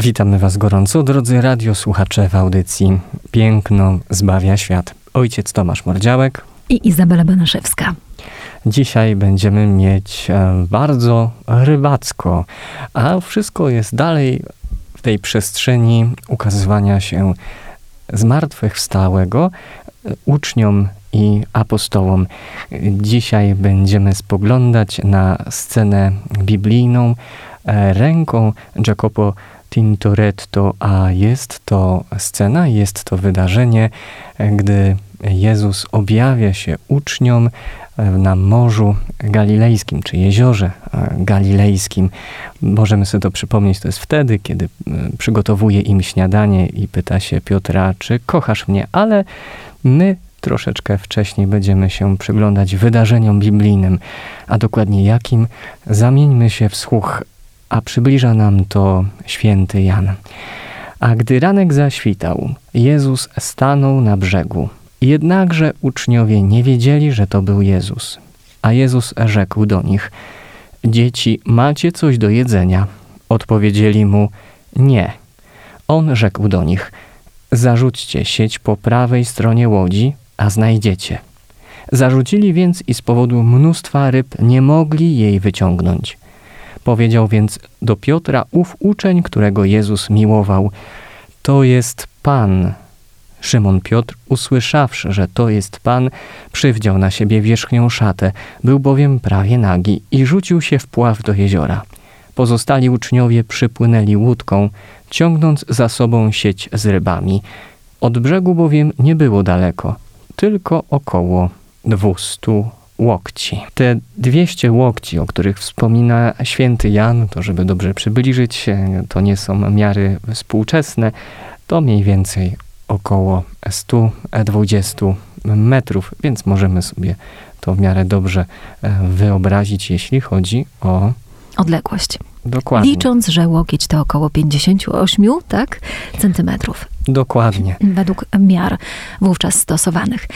Witamy Was gorąco, drodzy radiosłuchacze, w audycji Piękno zbawia świat. Ojciec Tomasz Mordziałek i Izabela Banaszewska. Dzisiaj będziemy mieć bardzo rybacko, a wszystko jest dalej w tej przestrzeni ukazywania się zmartwychwstałego uczniom i apostołom. Dzisiaj będziemy spoglądać na scenę biblijną ręką Jacopo Tintoretto, a jest to scena, jest to wydarzenie, gdy Jezus objawia się uczniom na Morzu Galilejskim, czy Jeziorze Galilejskim. Możemy sobie to przypomnieć, to jest wtedy, kiedy przygotowuje im śniadanie i pyta się Piotra, czy kochasz mnie, ale my troszeczkę wcześniej będziemy się przyglądać wydarzeniom biblijnym, a dokładnie jakim, zamieńmy się w słuch, a przybliża nam to święty Jan. A gdy ranek zaświtał, Jezus stanął na brzegu. Jednakże uczniowie nie wiedzieli, że to był Jezus. A Jezus rzekł do nich: dzieci, macie coś do jedzenia? Odpowiedzieli mu: nie. On rzekł do nich: zarzućcie sieć po prawej stronie łodzi, a znajdziecie. Zarzucili więc i z powodu mnóstwa ryb nie mogli jej wyciągnąć. Powiedział więc do Piotra ów uczeń, którego Jezus miłował: to jest Pan. Szymon Piotr, usłyszawszy, że to jest Pan, przywdział na siebie wierzchnią szatę, był bowiem prawie nagi, i rzucił się w pław do jeziora. Pozostali uczniowie przypłynęli łódką, ciągnąc za sobą sieć z rybami. Od brzegu bowiem nie było daleko, tylko około 200 łokci. Te 200 łokci, o których wspomina święty Jan, to żeby dobrze przybliżyć, to nie są miary współczesne, to mniej więcej około 120 metrów, więc możemy sobie to w miarę dobrze wyobrazić, jeśli chodzi o odległość. Dokładnie. Licząc, że łokieć to około 58, tak, centymetrów. Dokładnie. Według miar wówczas stosowanych.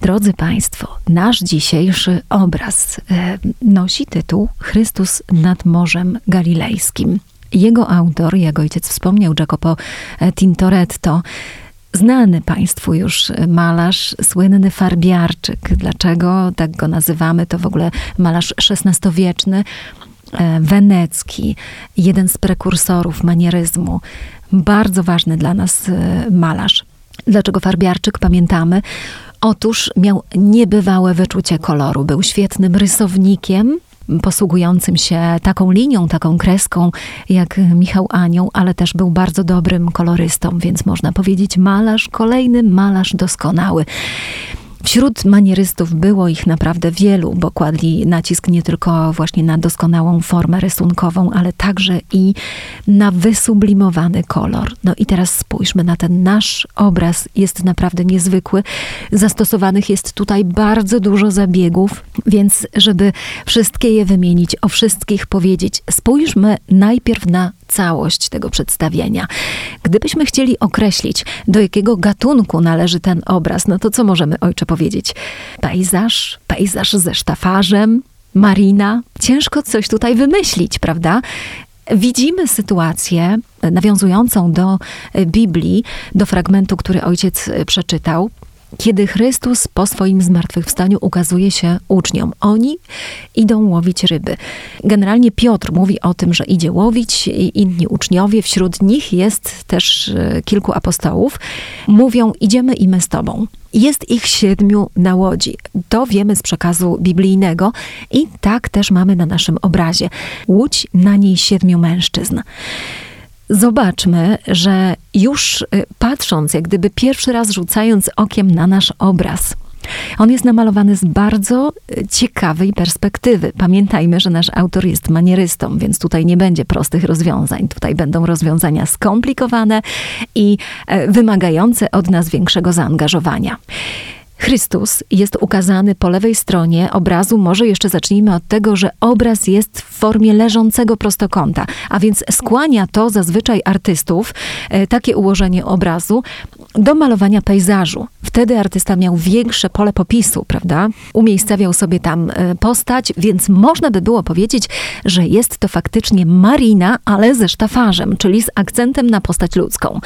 Drodzy Państwo, nasz dzisiejszy obraz nosi tytuł Chrystus nad Morzem Galilejskim. Jego autor, jak ojciec wspomniał, Jacopo Tintoretto, znany Państwu już malarz, słynny farbiarczyk. Dlaczego tak go nazywamy? To w ogóle malarz XVI-wieczny, wenecki, jeden z prekursorów manieryzmu. Bardzo ważny dla nas malarz. Dlaczego farbiarczyk? Pamiętamy. Otóż miał niebywałe wyczucie koloru. Był świetnym rysownikiem, posługującym się taką linią, taką kreską jak Michał Anioł, ale też był bardzo dobrym kolorystą, więc można powiedzieć malarz, kolejny malarz doskonały. Wśród manierystów było ich naprawdę wielu, bo kładli nacisk nie tylko właśnie na doskonałą formę rysunkową, ale także i na wysublimowany kolor. No i teraz spójrzmy na ten nasz obraz. Jest naprawdę niezwykły. Zastosowanych jest tutaj bardzo dużo zabiegów, więc żeby wszystkie je wymienić, o wszystkich powiedzieć, spójrzmy najpierw na całość tego przedstawienia. Gdybyśmy chcieli określić, do jakiego gatunku należy ten obraz, no to co możemy, ojcze, powiedzieć? Pejzaż ze sztafarzem, marina. Ciężko coś tutaj wymyślić, prawda? Widzimy sytuację nawiązującą do Biblii, do fragmentu, który ojciec przeczytał, kiedy Chrystus po swoim zmartwychwstaniu ukazuje się uczniom. Oni idą łowić ryby. Generalnie Piotr mówi o tym, że idzie łowić, i inni uczniowie, wśród nich jest też kilku apostołów, mówią: idziemy i my z tobą. Jest ich 7 na łodzi. To wiemy z przekazu biblijnego i tak też mamy na naszym obrazie. Łódź, na niej 7 mężczyzn. Zobaczmy, że już patrząc, jak gdyby pierwszy raz rzucając okiem na nasz obraz, On jest namalowany z bardzo ciekawej perspektywy. Pamiętajmy, że nasz autor jest manierystą, więc tutaj nie będzie prostych rozwiązań. Tutaj będą rozwiązania skomplikowane i wymagające od nas większego zaangażowania. Chrystus jest ukazany po lewej stronie obrazu. Może jeszcze zacznijmy od tego, że obraz jest w formie leżącego prostokąta, a więc skłania to zazwyczaj artystów, takie ułożenie obrazu, do malowania pejzażu. Wtedy artysta miał większe pole popisu, prawda? Umiejscawiał sobie tam postać, więc można by było powiedzieć, że jest to faktycznie marina, ale ze sztafarzem, czyli z akcentem na postać ludzką.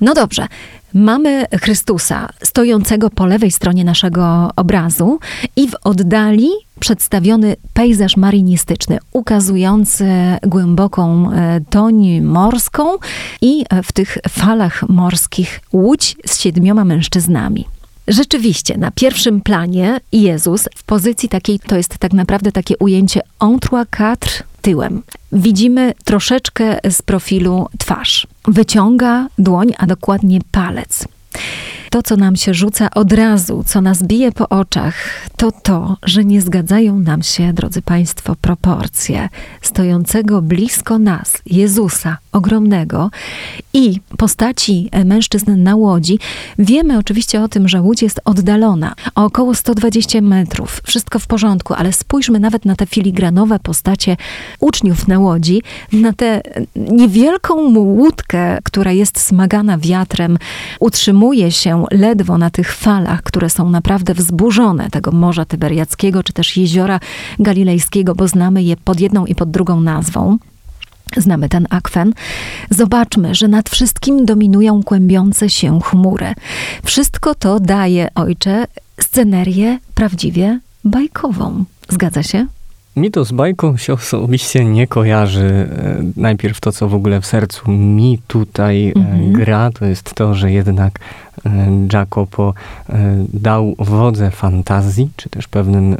No dobrze. Mamy Chrystusa stojącego po lewej stronie naszego obrazu i w oddali przedstawiony pejzaż marinistyczny, ukazujący głęboką toń morską i w tych falach morskich łódź z 7 mężczyznami. Rzeczywiście, na pierwszym planie Jezus w pozycji takiej, to jest tak naprawdę takie ujęcie entre quatre, tyłem. Widzimy troszeczkę z profilu twarz. Wyciąga dłoń, a dokładnie palec. To, co nam się rzuca od razu, co nas bije po oczach, to to, że nie zgadzają nam się, drodzy Państwo, proporcje stojącego blisko nas Jezusa ogromnego i postaci mężczyzn na łodzi. Wiemy oczywiście o tym, że łódź jest oddalona o około 120 metrów. Wszystko w porządku, ale spójrzmy nawet na te filigranowe postacie uczniów na łodzi, na tę niewielką łódkę, która jest smagana wiatrem, utrzymuje się ledwo na tych falach, które są naprawdę wzburzone, tego Morza Tyberiackiego, czy też Jeziora Galilejskiego, bo znamy je pod jedną i pod drugą nazwą. Znamy ten akwen. Zobaczmy, że nad wszystkim dominują kłębiące się chmury. Wszystko to daje, ojcze, scenerię prawdziwie bajkową. Zgadza się? Mi to z bajką się osobiście nie kojarzy. Najpierw to, co w ogóle w sercu mi tutaj gra, to jest to, że jednak Jacopo dał wodze fantazji, czy też pewnym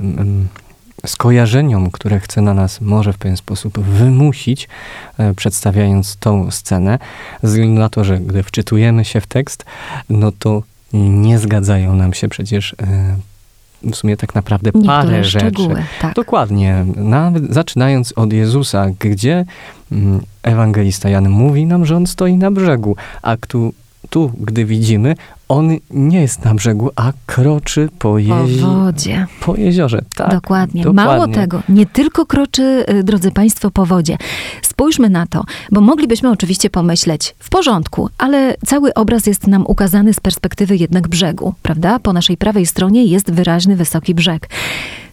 skojarzeniom, które chce na nas może w pewien sposób wymusić, przedstawiając tą scenę. Ze względu na to, że gdy wczytujemy się w tekst, no to nie zgadzają nam się przecież w sumie tak naprawdę niektóre parę rzeczy. Tak. Dokładnie. Nawet zaczynając od Jezusa, gdzie ewangelista Jan mówi nam, że on stoi na brzegu, a tu, gdy widzimy, on nie jest na brzegu, a kroczy po wodzie. Po jeziorze. Tak, dokładnie. Mało tego, nie tylko kroczy, drodzy Państwo, po wodzie. Spójrzmy na to, bo moglibyśmy oczywiście pomyśleć, w porządku, ale cały obraz jest nam ukazany z perspektywy jednak brzegu, prawda? Po naszej prawej stronie jest wyraźny, wysoki brzeg.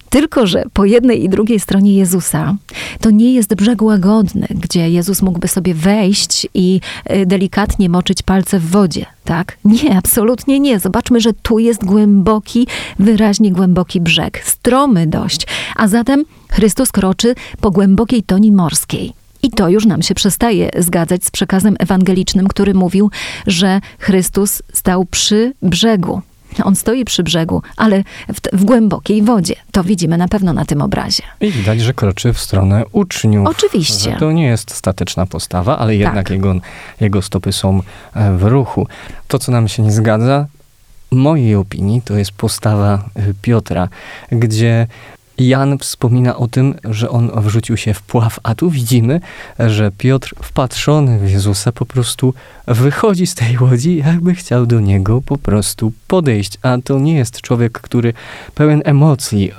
Tylko że po jednej i drugiej stronie Jezusa to nie jest brzeg łagodny, gdzie Jezus mógłby sobie wejść i delikatnie moczyć palce w wodzie, tak? Nie, absolutnie nie. Zobaczmy, że tu jest głęboki, wyraźnie głęboki brzeg, stromy dość, a zatem Chrystus kroczy po głębokiej toni morskiej. I to już nam się przestaje zgadzać z przekazem ewangelicznym, który mówił, że Chrystus stał przy brzegu. On stoi przy brzegu, ale w głębokiej wodzie. To widzimy na pewno na tym obrazie. I widać, że kroczy w stronę uczniów. Oczywiście. To nie jest statyczna postawa, ale jednak tak. Jego stopy są w ruchu. To, co nam się nie zgadza, w mojej opinii, to jest postawa Piotra, gdzie Jan wspomina o tym, że on wrzucił się w pław, a tu widzimy, że Piotr wpatrzony w Jezusa po prostu wychodzi z tej łodzi, jakby chciał do niego po prostu podejść. A to nie jest człowiek, który pełen emocji,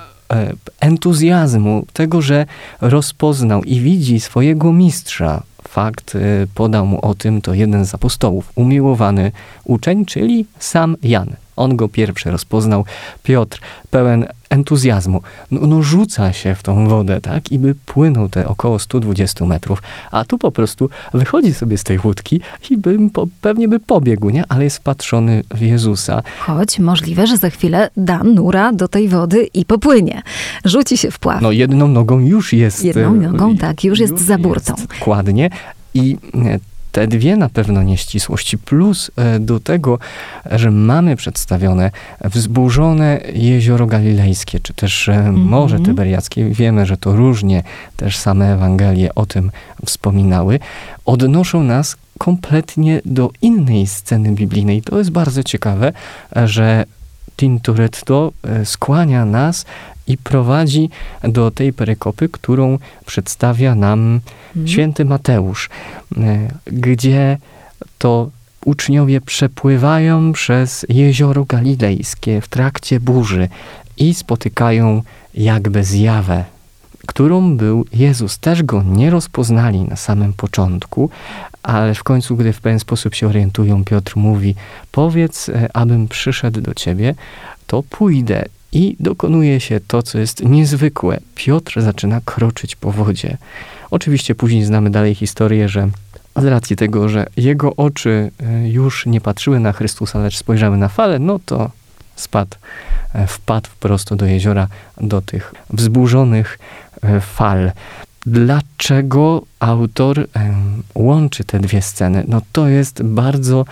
entuzjazmu, tego, że rozpoznał i widzi swojego mistrza. Fakt podał mu o tym, to jeden z apostołów, umiłowany uczeń, czyli sam Jan. On go pierwszy rozpoznał. Piotr, pełen entuzjazmu, no rzuca się w tą wodę, tak? I by płynął te około 120 metrów, a tu po prostu wychodzi sobie z tej łódki i pewnie by pobiegł, nie? Ale jest wpatrzony w Jezusa. Choć możliwe, że za chwilę da nura do tej wody i popłynie. Rzuci się w pław. No jedną nogą już jest. Jedną nogą, tak, już jest za burtą. Dokładnie. I te dwie na pewno nieścisłości, plus do tego, że mamy przedstawione wzburzone Jezioro Galilejskie, czy też Morze Tyberiackie. Wiemy, że to różnie też same Ewangelie o tym wspominały. Odnoszą nas kompletnie do innej sceny biblijnej. To jest bardzo ciekawe, że Tintoretto skłania nas i prowadzi do tej perykopy, którą przedstawia nam święty Mateusz, gdzie to uczniowie przepływają przez jezioro galilejskie w trakcie burzy i spotykają jakby zjawę, którą był Jezus. Też go nie rozpoznali na samym początku, ale w końcu, gdy w pewien sposób się orientują, Piotr mówi: powiedz, abym przyszedł do ciebie, to pójdę. I dokonuje się to, co jest niezwykłe. Piotr zaczyna kroczyć po wodzie. Oczywiście później znamy dalej historię, że z racji tego, że jego oczy już nie patrzyły na Chrystusa, lecz spojrzały na falę, no to wpadł prosto do jeziora, do tych wzburzonych fal. Dlaczego autor łączy te dwie sceny? No to jest bardzo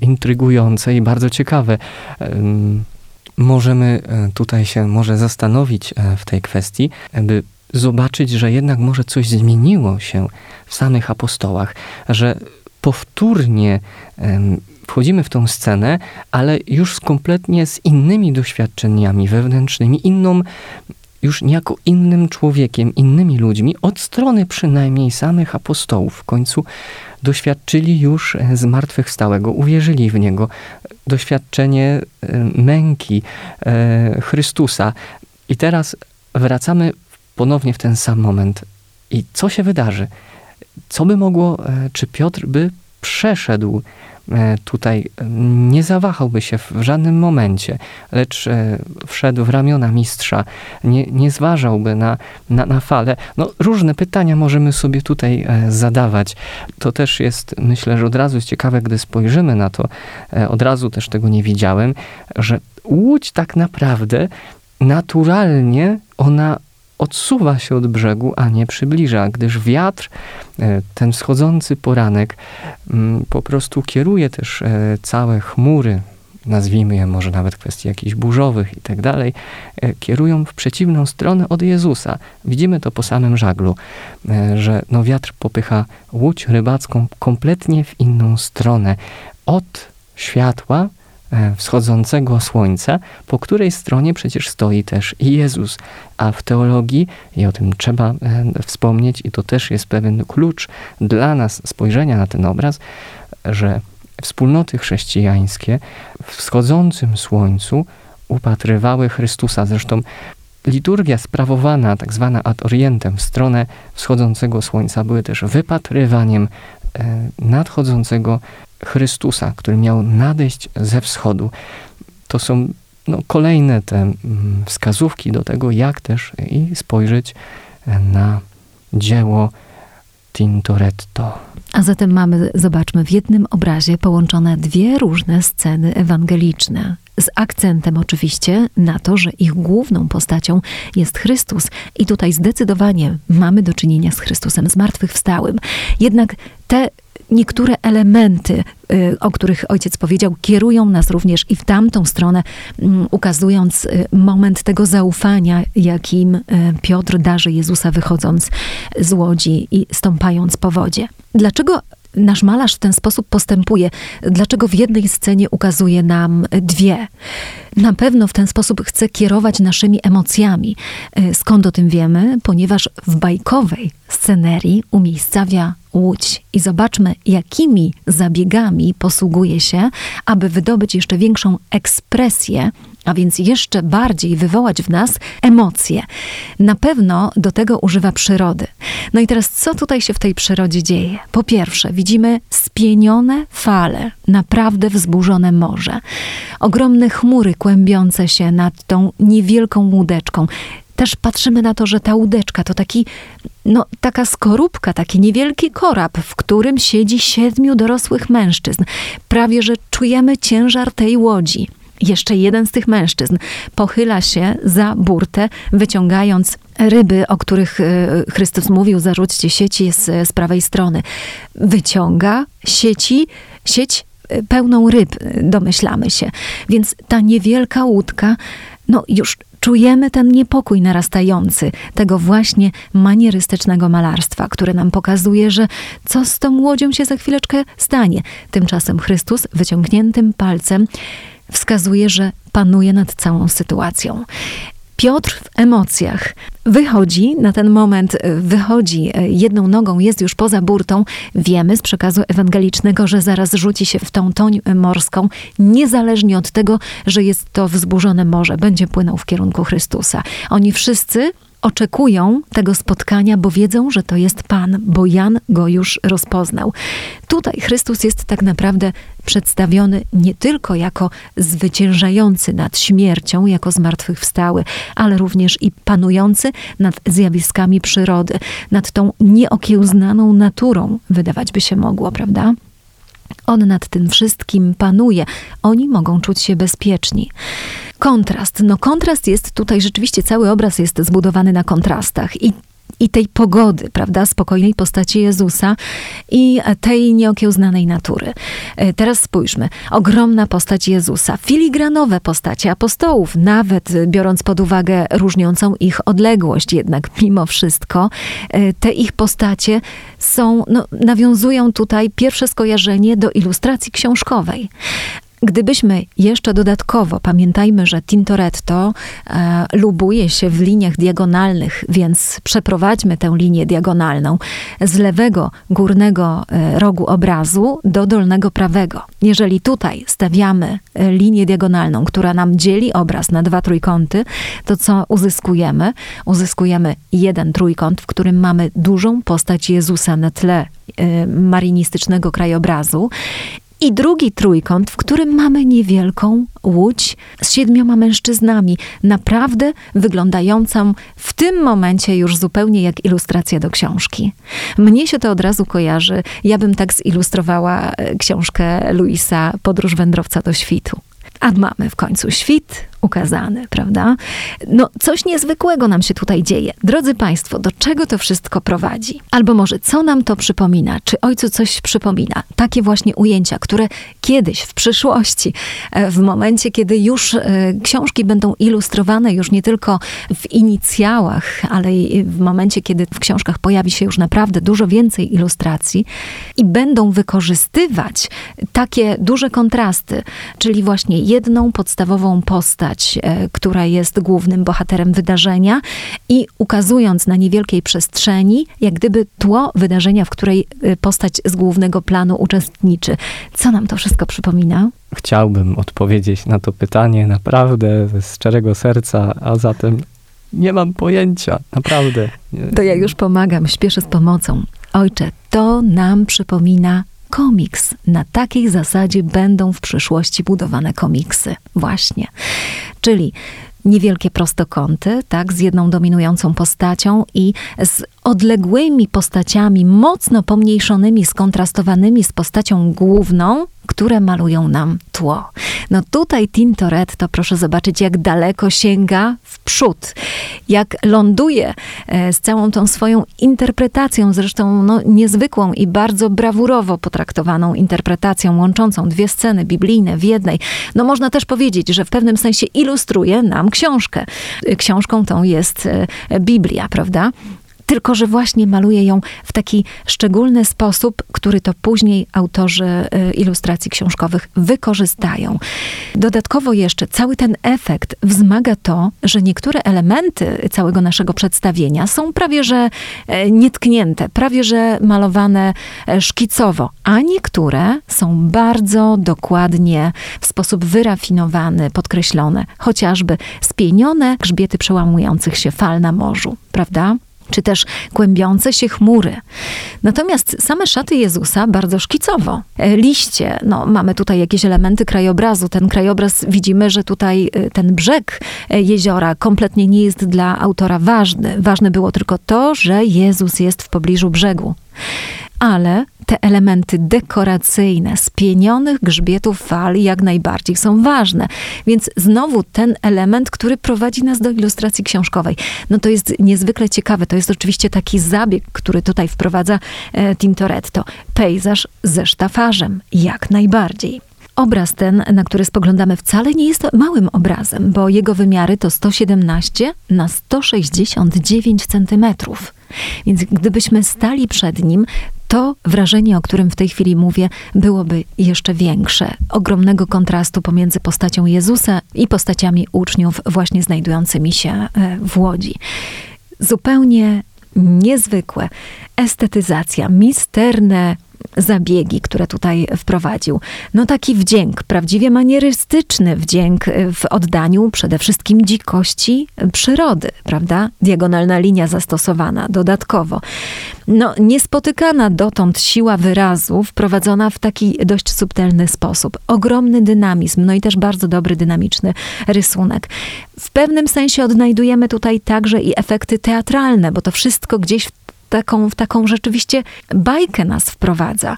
intrygujące i bardzo ciekawe. Możemy tutaj się może zastanowić w tej kwestii, by zobaczyć, że jednak może coś zmieniło się w samych apostołach, że powtórnie wchodzimy w tą scenę, ale już kompletnie z innymi doświadczeniami wewnętrznymi, już niejako innym człowiekiem, innymi ludźmi, od strony przynajmniej samych apostołów. W końcu doświadczyli już zmartwychwstałego, uwierzyli w niego, doświadczenie męki Chrystusa. I teraz wracamy ponownie w ten sam moment. I co się wydarzy? Co by mogło, czy Piotr by przeszedł tutaj, nie zawahałby się w żadnym momencie, lecz wszedł w ramiona mistrza, nie zważałby na falę. No, różne pytania możemy sobie tutaj zadawać. To też jest, myślę, że od razu jest ciekawe, gdy spojrzymy na to, od razu też tego nie widziałem, że łódź tak naprawdę naturalnie ona odsuwa się od brzegu, a nie przybliża, gdyż wiatr, ten wschodzący poranek, po prostu kieruje też całe chmury, nazwijmy je może nawet kwestii jakichś burzowych i tak dalej, kierują w przeciwną stronę od Jezusa. Widzimy to po samym żaglu, że no wiatr popycha łódź rybacką kompletnie w inną stronę od światła wschodzącego słońca, po której stronie przecież stoi też i Jezus. A w teologii, i o tym trzeba wspomnieć, i to też jest pewien klucz dla nas spojrzenia na ten obraz, że wspólnoty chrześcijańskie w wschodzącym słońcu upatrywały Chrystusa. Zresztą liturgia sprawowana, tak zwana ad orientem, w stronę wschodzącego słońca, były też wypatrywaniem nadchodzącego Chrystusa, który miał nadejść ze wschodu. To są kolejne te wskazówki do tego, jak też i spojrzeć na dzieło Tintoretto. A zatem zobaczmy, w jednym obrazie połączone dwie różne sceny ewangeliczne. Z akcentem oczywiście na to, że ich główną postacią jest Chrystus. I tutaj zdecydowanie mamy do czynienia z Chrystusem zmartwychwstałym. Jednak te niektóre elementy, o których ojciec powiedział, kierują nas również i w tamtą stronę, ukazując moment tego zaufania, jakim Piotr darzy Jezusa, wychodząc z łodzi i stąpając po wodzie. Dlaczego nasz malarz w ten sposób postępuje? Dlaczego w jednej scenie ukazuje nam dwie? Na pewno w ten sposób chce kierować naszymi emocjami. Skąd o tym wiemy? Ponieważ w bajkowej scenerii umiejscawia łódź. I zobaczmy, jakimi zabiegami posługuje się, aby wydobyć jeszcze większą ekspresję, a więc jeszcze bardziej wywołać w nas emocje. Na pewno do tego używa przyrody. No i teraz, co tutaj się w tej przyrodzie dzieje? Po pierwsze, widzimy spienione fale, naprawdę wzburzone morze. Ogromne chmury kłębiące się nad tą niewielką łódeczką. Też patrzymy na to, że ta łódeczka to taka skorupka, taki niewielki korab, w którym siedzi 7 dorosłych mężczyzn. Prawie że czujemy ciężar tej łodzi. Jeszcze jeden z tych mężczyzn pochyla się za burtę, wyciągając ryby, o których Chrystus mówił: zarzućcie sieci z prawej strony. Wyciąga sieć pełną ryb, domyślamy się. Więc ta niewielka łódka, już czujemy ten niepokój narastający tego właśnie manierystycznego malarstwa, które nam pokazuje, że co z tą łodzią się za chwileczkę stanie. Tymczasem Chrystus wyciągniętym palcem wskazuje, że panuje nad całą sytuacją. Piotr w emocjach wychodzi, na ten moment wychodzi, jedną nogą jest już poza burtą. Wiemy z przekazu ewangelicznego, że zaraz rzuci się w tą toń morską, niezależnie od tego, że jest to wzburzone morze, będzie płynął w kierunku Chrystusa. Oni wszyscy oczekują tego spotkania, bo wiedzą, że to jest Pan, bo Jan go już rozpoznał. Tutaj Chrystus jest tak naprawdę przedstawiony nie tylko jako zwyciężający nad śmiercią, jako zmartwychwstały, ale również i panujący nad zjawiskami przyrody, nad tą nieokiełznaną naturą, wydawać by się mogło, prawda? On nad tym wszystkim panuje. Oni mogą czuć się bezpieczni. Kontrast. Kontrast jest tutaj, rzeczywiście cały obraz jest zbudowany na kontrastach. I tej pogody, prawda, spokojnej postaci Jezusa i tej nieokiełznanej natury. Teraz spójrzmy. Ogromna postać Jezusa, filigranowe postacie apostołów, nawet biorąc pod uwagę różniącą ich odległość, jednak mimo wszystko te ich postacie są, nawiązują tutaj pierwsze skojarzenie do ilustracji książkowej. Gdybyśmy jeszcze dodatkowo, pamiętajmy, że Tintoretto lubuje się w liniach diagonalnych, więc przeprowadźmy tę linię diagonalną z lewego górnego rogu obrazu do dolnego prawego. Jeżeli tutaj stawiamy linię diagonalną, która nam dzieli obraz na dwa trójkąty, to co uzyskujemy? Uzyskujemy jeden trójkąt, w którym mamy dużą postać Jezusa na tle marinistycznego krajobrazu, i drugi trójkąt, w którym mamy niewielką łódź z 7 mężczyznami, naprawdę wyglądającą w tym momencie już zupełnie jak ilustracja do książki. Mnie się to od razu kojarzy. Ja bym tak zilustrowała książkę Lewisa Podróż wędrowca do świtu. A mamy w końcu świt ukazany, prawda? Coś niezwykłego nam się tutaj dzieje. Drodzy Państwo, do czego to wszystko prowadzi? Albo może co nam to przypomina? Czy Ojcu coś przypomina? Takie właśnie ujęcia, które kiedyś, w przyszłości, w momencie, kiedy już książki będą ilustrowane już nie tylko w inicjałach, ale i w momencie, kiedy w książkach pojawi się już naprawdę dużo więcej ilustracji i będą wykorzystywać takie duże kontrasty, czyli właśnie jedną podstawową postać, która jest głównym bohaterem wydarzenia i ukazując na niewielkiej przestrzeni, jak gdyby tło wydarzenia, w której postać z głównego planu uczestniczy. Co nam to wszystko przypomina? Chciałbym odpowiedzieć na to pytanie naprawdę z szczerego serca, a zatem nie mam pojęcia, naprawdę. To ja już pomagam, śpieszę z pomocą. Ojcze, to nam przypomina komiks. Na takiej zasadzie będą w przyszłości budowane komiksy. Właśnie. Czyli niewielkie prostokąty, tak, z jedną dominującą postacią i z odległymi postaciami, mocno pomniejszonymi, skontrastowanymi z postacią główną, które malują nam tło. Tutaj Tintoretto, proszę zobaczyć, jak daleko sięga w przód, jak ląduje z całą tą swoją interpretacją, zresztą niezwykłą i bardzo brawurowo potraktowaną interpretacją, łączącą dwie sceny biblijne w jednej. Można też powiedzieć, że w pewnym sensie ilustruje nam książkę. Książką tą jest Biblia, prawda? Tylko że właśnie maluje ją w taki szczególny sposób, który to później autorzy ilustracji książkowych wykorzystają. Dodatkowo jeszcze cały ten efekt wzmaga to, że niektóre elementy całego naszego przedstawienia są prawie że nietknięte, prawie że malowane szkicowo, a niektóre są bardzo dokładnie, w sposób wyrafinowany, podkreślone, chociażby spienione grzbiety przełamujących się fal na morzu, prawda? Czy też kłębiące się chmury. Natomiast same szaty Jezusa bardzo szkicowo. Liście, mamy tutaj jakieś elementy krajobrazu. Ten krajobraz, widzimy, że tutaj ten brzeg jeziora kompletnie nie jest dla autora ważny. Ważne było tylko to, że Jezus jest w pobliżu brzegu. Ale te elementy dekoracyjne, spienionych grzbietów fal jak najbardziej są ważne. Więc znowu ten element, który prowadzi nas do ilustracji książkowej. To jest niezwykle ciekawe. To jest oczywiście taki zabieg, który tutaj wprowadza Tintoretto. Pejzaż ze sztafarzem, jak najbardziej. Obraz ten, na który spoglądamy, wcale nie jest małym obrazem, bo jego wymiary to 117x169 cm. Więc gdybyśmy stali przed nim, to wrażenie, o którym w tej chwili mówię, byłoby jeszcze większe. Ogromnego kontrastu pomiędzy postacią Jezusa i postaciami uczniów właśnie znajdującymi się w Łodzi. Zupełnie niezwykłe. Estetyzacja, misterne zabiegi, które tutaj wprowadził. No taki wdzięk, prawdziwie manierystyczny wdzięk w oddaniu przede wszystkim dzikości przyrody, prawda? Diagonalna linia zastosowana dodatkowo. No niespotykana dotąd siła wyrazu wprowadzona w taki dość subtelny sposób. Ogromny dynamizm, no i też bardzo dobry, dynamiczny rysunek. W pewnym sensie odnajdujemy tutaj także i efekty teatralne, bo to wszystko gdzieś w taką rzeczywiście bajkę nas wprowadza.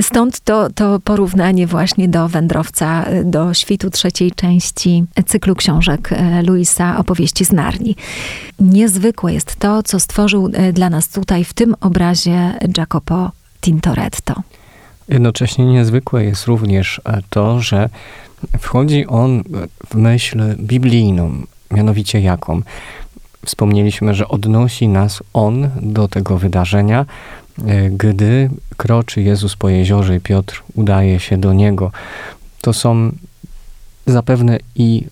Stąd to porównanie właśnie do Wędrowca, do świtu trzeciej części cyklu książek Lewisa, Opowieści z Narni. Niezwykłe jest to, co stworzył dla nas tutaj w tym obrazie Jacopo Tintoretto. Jednocześnie niezwykłe jest również to, że wchodzi on w myśl biblijną, mianowicie jaką? Wspomnieliśmy, że odnosi nas on do tego wydarzenia, gdy kroczy Jezus po jeziorze i Piotr udaje się do niego. To są zapewne i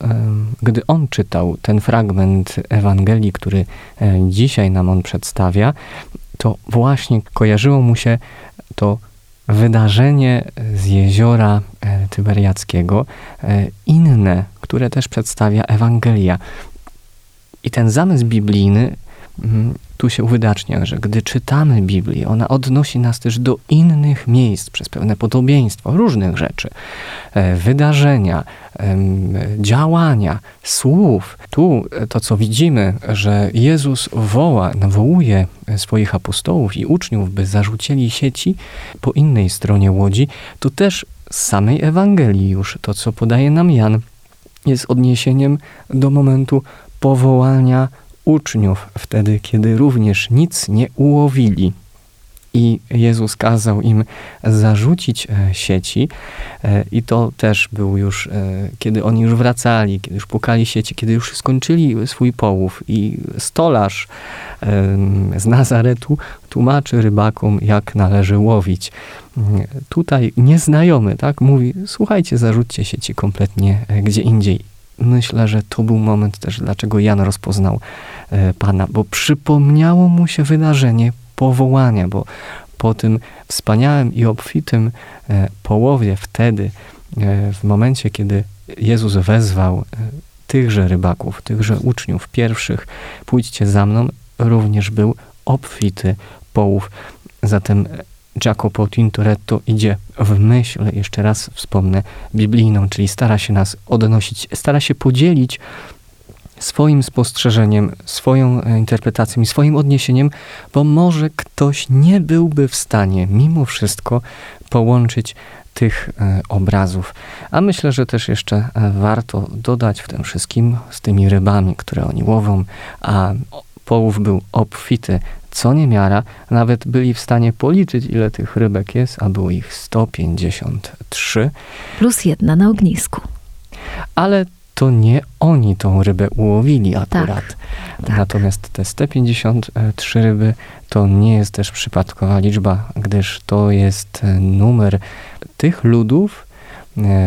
gdy on czytał ten fragment Ewangelii, który dzisiaj nam on przedstawia, to właśnie kojarzyło mu się to wydarzenie z jeziora Tyberiackiego, inne, które też przedstawia Ewangelia. I ten zamysł biblijny tu się uwydacznia, że gdy czytamy Biblię, ona odnosi nas też do innych miejsc przez pewne podobieństwo, różnych rzeczy, wydarzenia, działania, słów. Tu to, co widzimy, że Jezus nawołuje swoich apostołów i uczniów, by zarzucili sieci po innej stronie łodzi, to też z samej Ewangelii już to, co podaje nam Jan, jest odniesieniem do momentu powołania uczniów, wtedy, kiedy również nic nie ułowili. I Jezus kazał im zarzucić sieci i to też był już, kiedy oni już wracali, kiedy już pukali sieci, kiedy już skończyli swój połów i stolarz z Nazaretu tłumaczy rybakom, jak należy łowić. Tutaj nieznajomy, tak, mówi, słuchajcie, zarzućcie sieci kompletnie gdzie indziej. Myślę, że to był moment też, dlaczego Jan rozpoznał Pana, bo przypomniało mu się wydarzenie powołania, bo po tym wspaniałym i obfitym połowie wtedy, w momencie, kiedy Jezus wezwał tychże rybaków, tychże uczniów pierwszych, pójdźcie za mną, również był obfity połów. Zatem Jacopo Tintoretto idzie w myśl, jeszcze raz wspomnę, biblijną, czyli stara się nas odnosić, stara się podzielić swoim spostrzeżeniem, swoją interpretacją i swoim odniesieniem, bo może ktoś nie byłby w stanie mimo wszystko połączyć tych obrazów. A myślę, że też jeszcze warto dodać w tym wszystkim z tymi rybami, które oni łowią, a połów był obfity, co niemiara, nawet byli w stanie policzyć, ile tych rybek jest, a było ich 153. Plus jedna na ognisku. Ale to nie oni tą rybę ułowili akurat. Tak. Natomiast te 153 ryby to nie jest też przypadkowa liczba, gdyż to jest numer tych ludów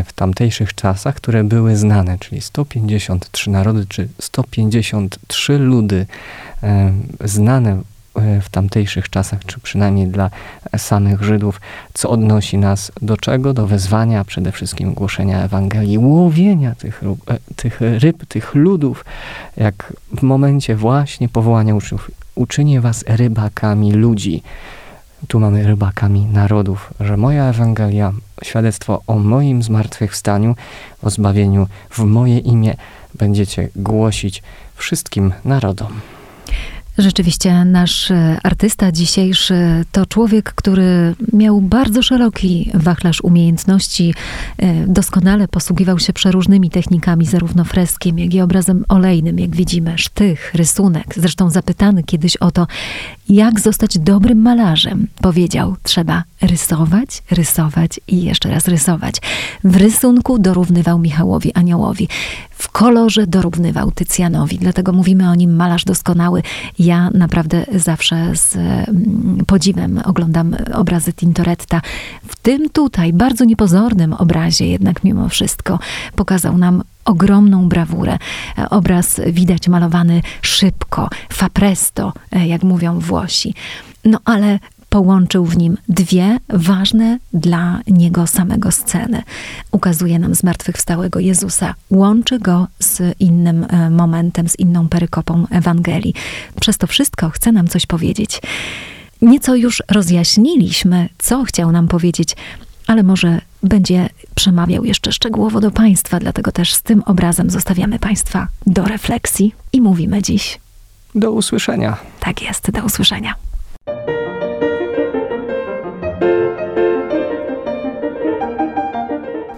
w tamtejszych czasach, które były znane, czyli 153 narody, czy 153 ludy znane w tamtejszych czasach, czy przynajmniej dla samych Żydów, co odnosi nas do czego? Do wezwania, przede wszystkim głoszenia Ewangelii, łowienia tych ryb, tych ludów, jak w momencie właśnie powołania uczniów. Uczynię was rybakami ludzi. Tu mamy rybakami narodów, że moja Ewangelia, świadectwo o moim zmartwychwstaniu, o zbawieniu w moje imię będziecie głosić wszystkim narodom. Rzeczywiście nasz artysta dzisiejszy to człowiek, który miał bardzo szeroki wachlarz umiejętności, doskonale posługiwał się przeróżnymi technikami, zarówno freskiem, jak i obrazem olejnym, jak widzimy, sztych, rysunek. Zresztą zapytany kiedyś o to, jak zostać dobrym malarzem, powiedział, trzeba rysować, rysować i jeszcze raz rysować. W rysunku dorównywał Michałowi Aniołowi. w kolorze dorównywał Tycjanowi. Dlatego mówimy o nim malarz doskonały. Ja naprawdę zawsze z podziwem oglądam obrazy Tintoretta. W tym tutaj bardzo niepozornym obrazie jednak mimo wszystko pokazał nam ogromną brawurę. Obraz widać malowany szybko, fa presto, jak mówią Włosi. No ale połączył w nim dwie ważne dla niego samego sceny. Ukazuje nam zmartwychwstałego Jezusa. Łączy go z innym momentem, z inną perykopą Ewangelii. Przez to wszystko chce nam coś powiedzieć. Nieco już rozjaśniliśmy, co chciał nam powiedzieć, ale może będzie przemawiał jeszcze szczegółowo do Państwa, dlatego też z tym obrazem zostawiamy Państwa do refleksji i mówimy dziś. Do usłyszenia. Tak jest, do usłyszenia.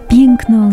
Piękno